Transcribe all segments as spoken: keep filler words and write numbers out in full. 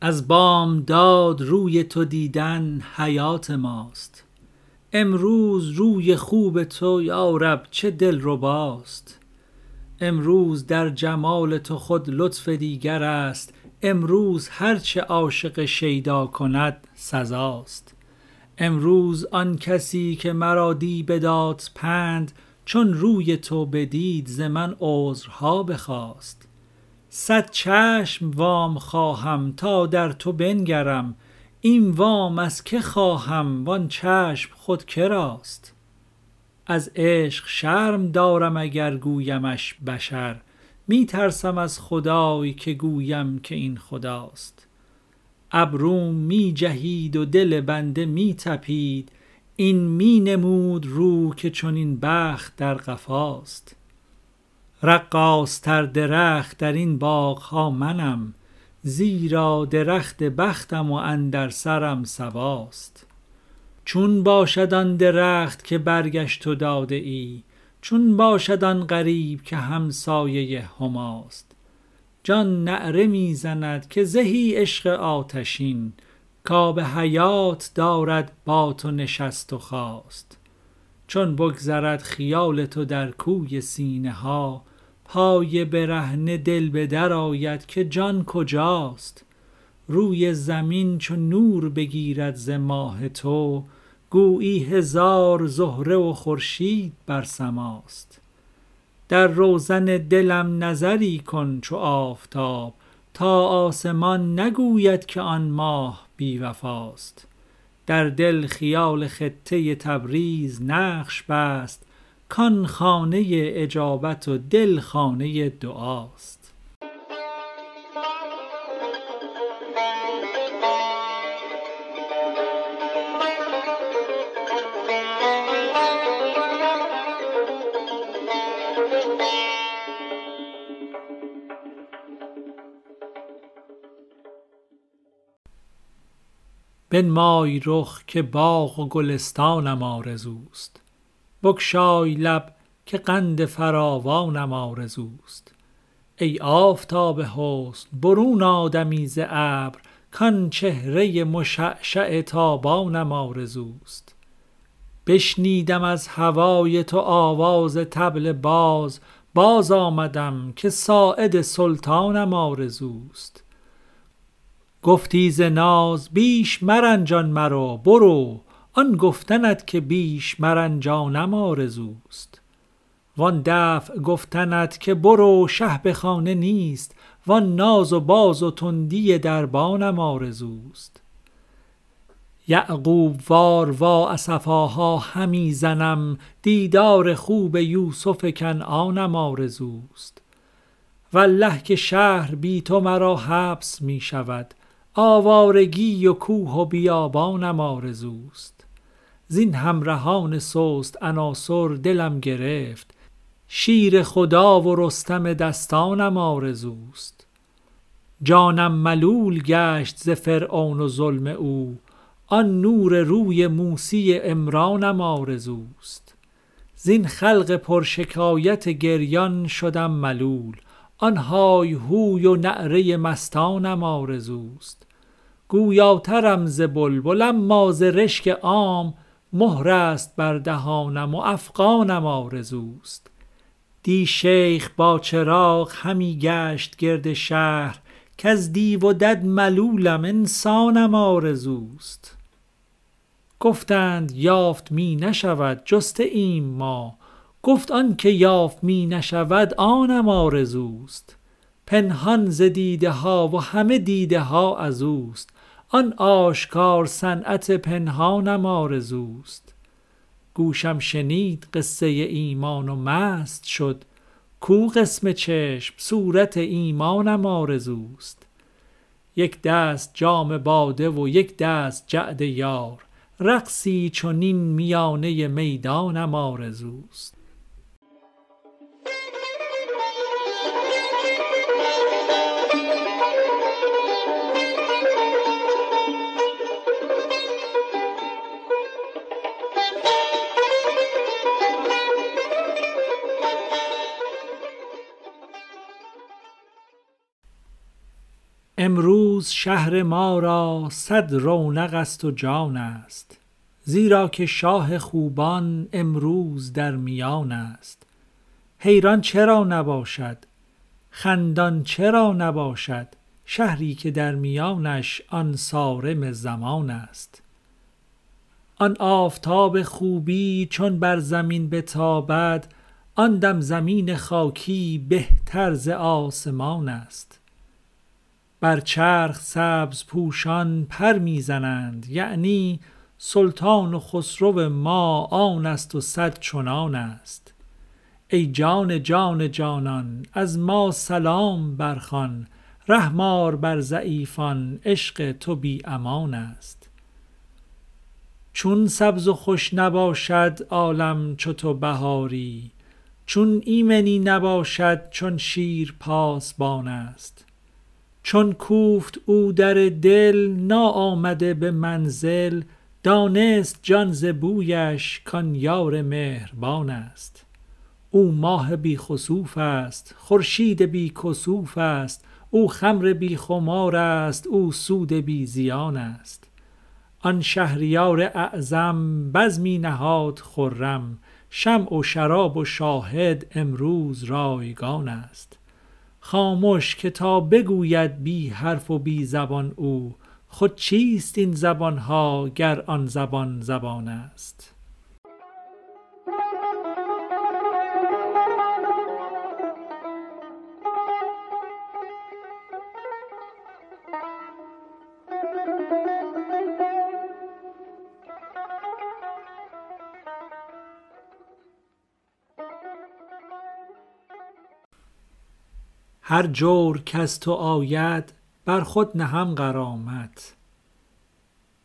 از بامداد روی تو دیدن حیات ماست، امروز روی خوب تو یا رب چه دلرباست. امروز در جمال تو خود لطف دیگر است، امروز هرچه عاشق شیدا کند سزاست. امروز آن کسی که مرا دی بداد پند، چون روی تو بدید ز من عذرها بخواست. صد چشم وام خواهم تا در تو بنگرم، این وام از که خواهم وان چشم خود کراست. از عشق شرم دارم اگر گویمش بشر، می ترسم از خدای که گویم که این خداست. ابروم می جهید و دل بنده می تپید، این می نمود رو که چنین بخت در قفاست. رقاص تر درخت در این باغ ها منم، زیرا درخت بختم و اندر سرم صباست. چون باشد آن درخت که برگش تو داده ای، چون باشد آن غریب که همسایه هماست. جان نعره می زند که زهی عشق آتشین، کآب حیات دارد با تو نشست و خاست. چون بگذرد خیال تو در کوی سینه ها، پای برهنه دل به در آید که جان کجاست. روی زمین چون نور بگیرد ز ماه تو، گویی هزار زهره و خورشید بر سماست. در روزن دلم نظری کن چو آفتاب، تا آسمان نگوید که آن ماه بی وفاست. در دل خیال خطه تبریز نقش بست، کان خانه اجابت و دل خانه دعاست. بنمای رخ که باغ و گلستانم آرزوست، بگشای لب که قند فراوانم آرزوست. ای آفتاب حسن برون آدمی ز ابر، کان چهره مشعشع تابانم آرزوست. بشنیدم از هوای تو آواز طبل باز، باز آمدم که ساعد سلطانم آرزوست. گفتی ز ناز بیش مرنجان مرا، برو آن گفتنت که بیش مرنجانم آرزوست. وان دفع گفتنت که برو شه به خانه نیست، وان ناز و باز و تندی دربانم آرزوست. یعقوب وار وا اسفاها همی زنم، دیدار خوب یوسف کنعانم آرزوست. والله که شهر بی تو مرا حبس می شود، آوارگی و کوه و بیابانم آرزوست. زین همرهان سست عناصر دلم گرفت، شیر خدا و رستم دستانم آرزوست. جانم ملول گشت ز فرعون و ظلم او، آن نور روی موسی عمرانم آرزوست. زین خلق پرشکایت گریان شدم ملول، آن های هوی و نعره مستانم آرزوست. گویاترم ز بلبل اما ز رشک عام، مهر است بر دهانم و افغانم آرزوست. دی شیخ با چراغ همی گشت گرد شهر، کز دیو و دد ملولم انسانم آرزوست. گفتند یافت می نشود، جسته ایم ما، گفت آن که یافت می نشود آنم آرزوست. پنهان ز دیده ها و همه دیده ها از اوست، آن آشکار صنعت پنهانم آرزوست. گوشم شنید قصه ایمان و مست شد، کو قسم چشم صورت ایمانم آرزوست. یک دست جام باده و یک دست جعد یار، رقصی چنین میانه میدانم آرزوست. Thank you. امروز شهر ما را صد رونق است و جان است، زیرا که شاه خوبان امروز در میان است. حیران چرا نباشد، خندان چرا نباشد، شهری که در میانش آن صارم زمان است. آن آفتاب خوبی چون بر زمین بتابد، آن دم زمین خاکی بهتر ز آسمان است. بر چرخ سبز پوشان پر میزنند، یعنی سلطان و خسرو ما آن است و صد چنان است. ای جان جان جانان از ما سلام برخوان، رحم آر بر ضعیفان عشق تو بی امان است. چون سبز و خوش نباشد عالم چو تو بهاری، چون ایمنی نباشد چون شیر پاسبان است. چون کوفت او در دل ناآمده به منزل، دانست جان ز بویش کان یار مهربان است. او ماه بی خسوف است، خورشید بی کسوف است، او خمر بی خمار است، او سود بی زیان است. آن شهریار اعظم بزمی نهاد خرم، شمع و شراب و شاهد امروز رایگان است. خاموش که تا بگوید بی حرف و بی زبان او، خود چیست این زبانها گر آن زبان زبان است. هر جور کز تو آید بر خود نهم غرامت،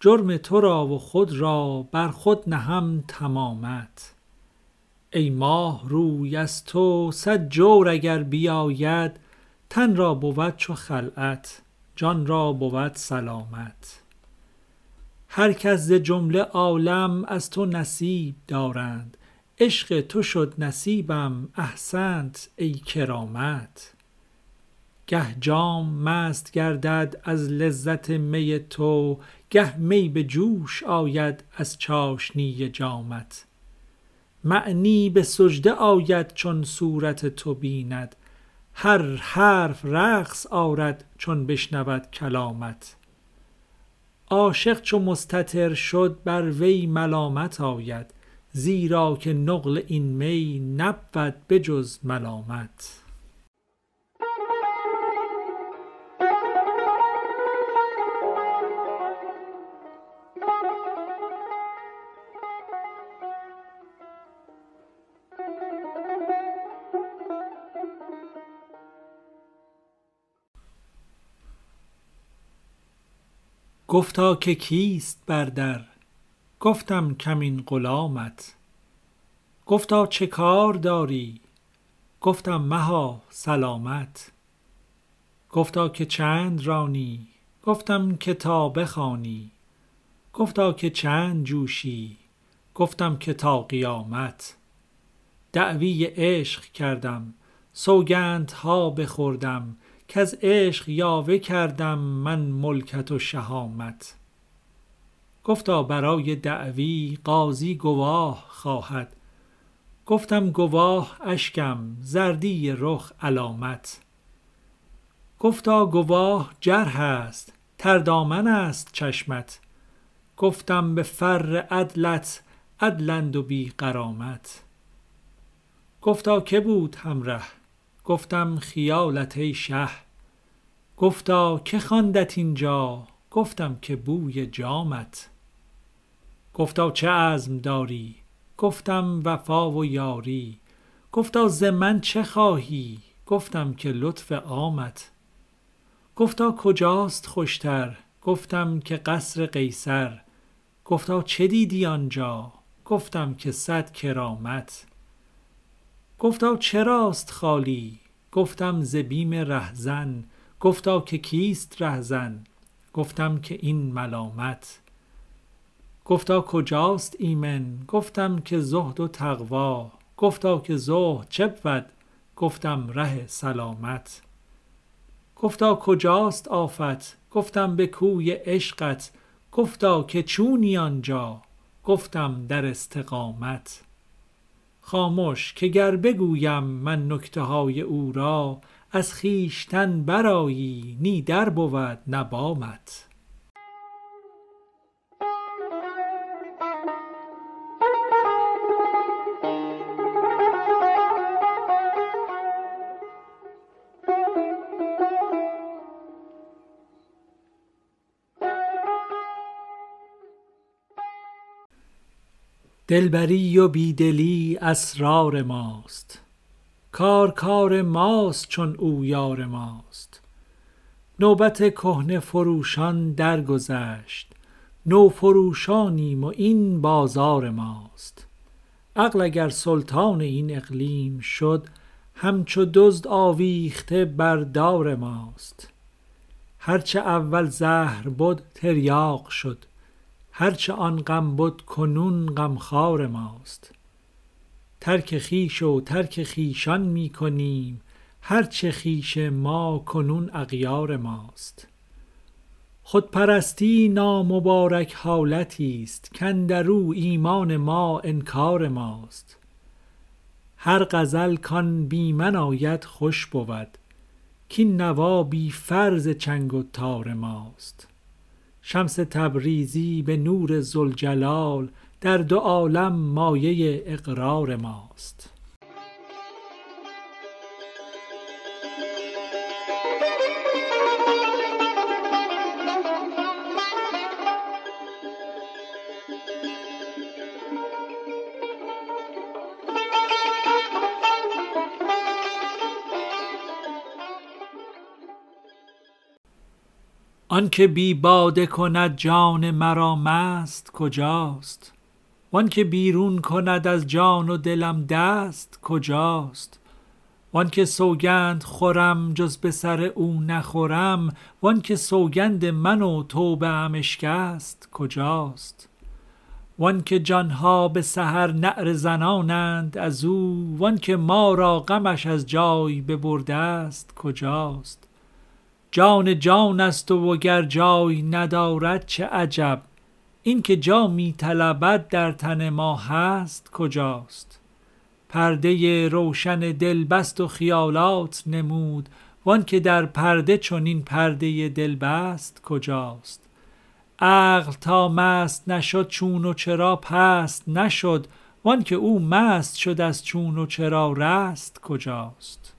جرم تو را و خود را بر خود نهم تمامت. ای ماه روی از تو صد جور اگر بیاید، تن را بود چو خلعت، جان را بود سلامت. هر کس ز جمله عالم از تو نصیب دارند، عشق تو شد نصیبم احسنت ای کرامت. گه جام مست گردد از لذت می تو، گه می به جوش آید از چاشنی جامت. معنی به سجده آید چون صورت تو بیند، هر حرف رقص آرد چون بشنود کلامت. عاشق چو مستتر شد بر وی ملامت آید، زیرا که نقل این می نبود به جز ملامت. گفتا که کیست بر در؟ گفتم کمین غلامت. گفتا چه کار داری؟ گفتم مها سلامت. گفتا که چند رانی؟ گفتم که تا بخوانی. گفتا که چند جوشی؟ گفتم که تا قیامت. دعوی عشق کردم، سوگندها بخوردم، کز عشق یاوه کردم من ملکت و شهامت. گفتا برای دعوی قاضی گواه خواهد، گفتم گواه اشکم، زردی رخ علامت. گفتا گواه جرح است، تردامن است چشمت. گفتم به فر عدلت، عدلند و بی غرامت. گفتا که بود همره؟ گفتم خیالت ای شه. گفتا که خواندت اینجا؟ گفتم که بوی جامت. گفتا چه عزم داری؟ گفتم وفا و یاری. گفتا ز من چه خواهی؟ گفتم که لطف عامت. گفتا کجاست خوشتر؟ گفتم که قصر قیصر. گفتا چه دیدی آنجا؟ گفتم که صد کرامت. گفتا چراست خالی؟ گفتم ز بیم رهزن. گفتا که کیست رهزن؟ گفتم که این ملامت. گفتا کجاست ایمن؟ گفتم که زهد و تقوا. گفتا که زهد چه بود؟ گفتم ره سلامت. گفتا کجاست آفت؟ گفتم به کوی عشقت. گفتا که چونی آنجا؟ گفتم در استقامت. خاموش که گر بگویم من نکته های او را، از خیشتن برایی نی در بود نه بامت. دلبری و بیدلی اسرار ماست، کار کار ماست چون او یار ماست. نوبت کهنه فروشان درگذشت، نو فروشانیم و این بازار ماست. عقل اگر سلطان این اقلیم شد، همچو دزد آویخته بر دار ماست. هرچه اول زهر بود تریاق شد، هرچه آن غم بود کنون غمخوار ماست. ترک خیش و ترک خیشان می کنیم، هرچه خیش ما کنون اغیار ماست. خودپرستی نامبارک حالتی است، کاندرو ایمان ما انکار ماست. هر غزل کان بی من آید خوش بود، کاین نوا بی فرض چنگ و تار ماست. شمس تبریزی به نور ذوالجلال، در دو عالم مایه اقرار ماست. آن که بی باده کند جان مرا مست کجاست؟ وان که بیرون کند از جان و دلم دست کجاست؟ وان که سوگند خورم جز به سر او نخورم، وان که سوگند من و توبه ام اشکست کجاست؟ وان که جانها به سحر نعره زنانند از او، وان که ما را غمش از جای ببرده است کجاست؟ جان جان است و گر جای ندارد چه عجب، این که جا می طلبد در تن ما هست کجاست؟ پرده روشن دل بست و خیالات نمود، وان که در پرده چنین پرده دل بست کجاست؟ عقل تا مست نشد چون و چرا پست نشد، وان که او مست شد از چون و چرا رست کجاست؟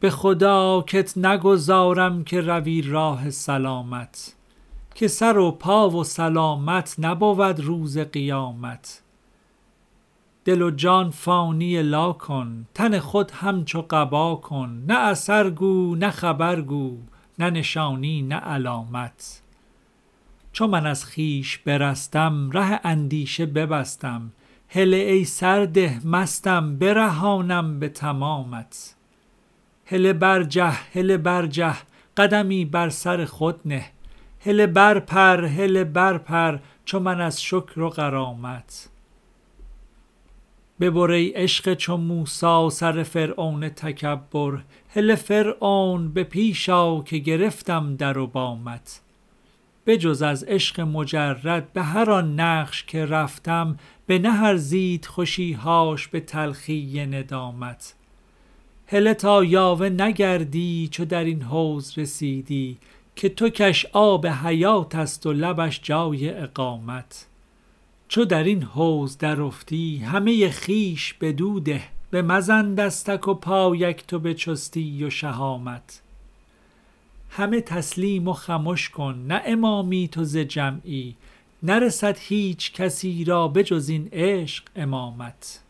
به خدا کت نگذارم که روی راه سلامت، که سر و پا و سلامت نبود روز قیامت. دل و جان فانی لا کن، تن خود همچو قبا کن. نه اثر گو نه خبر گو، نه نشانی نه علامت. چون من از خیش برستم ره اندیشه ببستم، هله ای سرده مستم برهانم به تمامت. هله برجه هله برجه قدمی بر سر خود نه، هله برپر هله برپر چو من از شکر و غرامت. ببر ای عشق چو موسی سر فرعون تکبر، هله فرعون به پیش آ که گرفتم در و بامت. بجز از عشق مجرد به هر آن نقش که رفتم، به نه ارزید خوشیهاش به تلخی ندامت. هله تا یاوه نگردی چو در این حوض رسیدی، که تو کش آب حیات است و لبش جای اقامت. چو در این حوض درافتی همه خویش بدو ده، به مزن دستک و پایک تو به چستی و شهامت. همه تسلیم و خمش کن نه امامی تو ز جمعی، نرسد هیچ کسی را به جز این عشق امامت.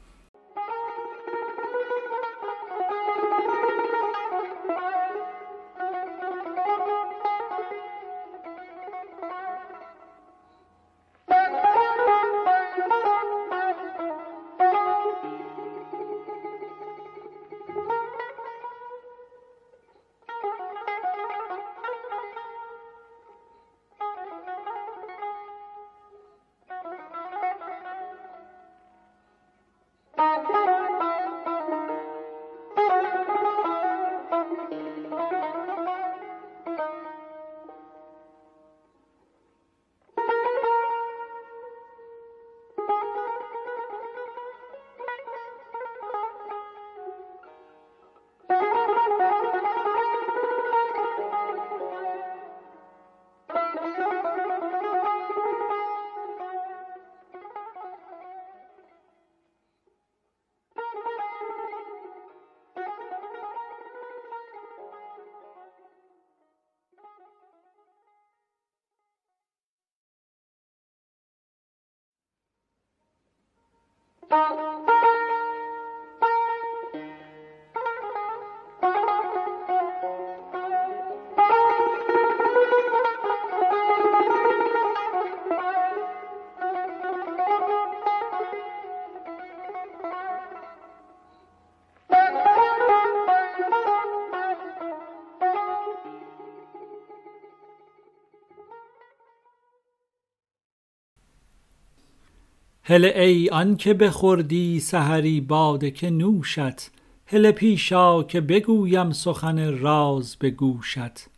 هله ای آن که بخوردی سحری باده که نوشت، هله پیشا که بگویم سخن راز به گوشت.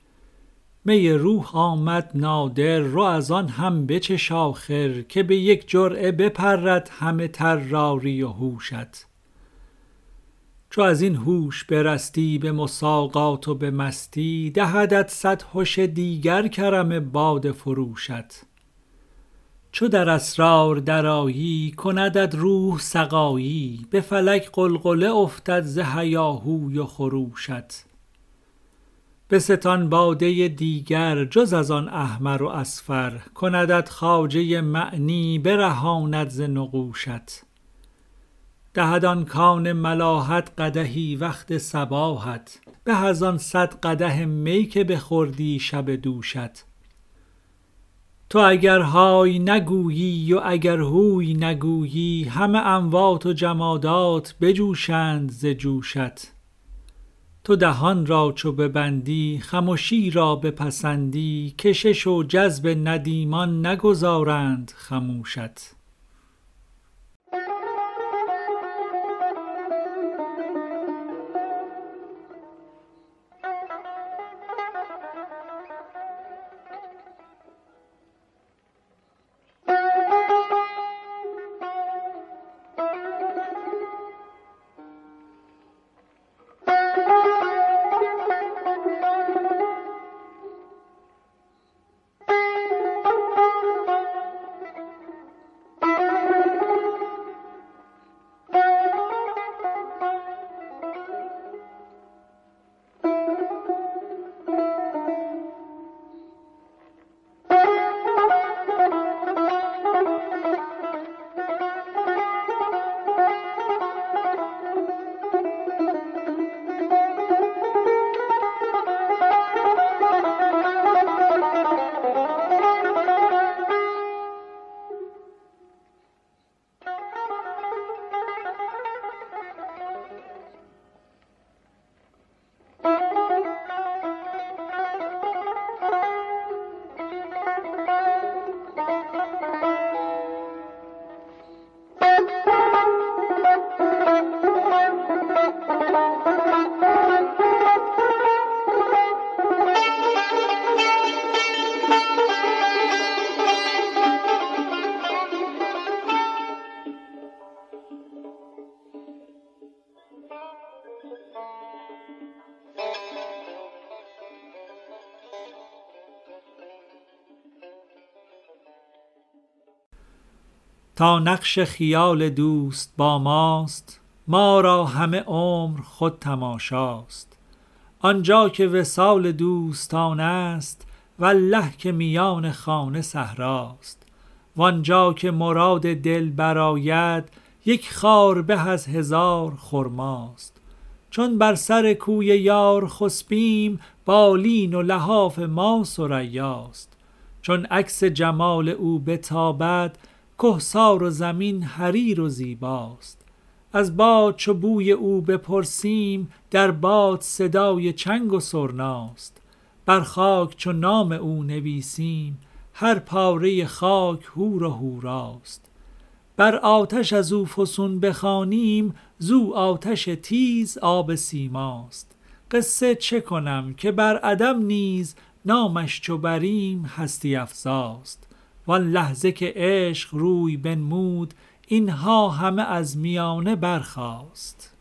می روح آمد نادر، رو از آن هم بچش آخر، که به یک جرعه بپرد همه تراری و هوشت. چو از این هوش برستی به مساقات و به مستی، دهدت صد هوش دیگر کرم باده فروشت. چو در اسرار درایی کندت روح سقایی، به فلک قلقله افتد ز هیاهوی و خروشت. بستان باده دیگر جز از آن احمر و اصفر، کندت خواجه معنی برهاند ز نقوشت. دهد آن کان ملاحت قدحی وقت صباحت، به از آن صد قدح می که بخوردی شب دوشت. تو اگر های نگویی و اگر هوی نگویی، همه اموات و جمادات بجوشند ز جوشت. تو دهان را چو ببندی خموشی را بپسندی، کشش و جذب ندیمان نگذارند خموشت. تا نقش خیال دوست با ماست، ما را همه عمر خود تماشاست. آنجا که وصال دوستان است، والله که میان خانه صحراست. وانجا که مراد دل براید، یک خار به از هزار خرماست. چون بر سر کوی یار خسبیم، بالین و لحاف ما ثریاست. چون عکس جمال او بتابد، کهسار و زمین حریر و زیباست. از باد چو بوی او بپرسیم، در باد صدای چنگ و سرناست. بر خاک چو نام او نویسیم، هر پاره خاک هور و هوراست. بر آتش از او فسون بخوانیم، زو آتش تیز آب سیماست. قصه چه کنم که بر عدم نیز، نامش چو بریم هستی افزاست. وان لحظه که عشق روی بنمود، اینها همه از میانه برخاست.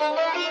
Bye.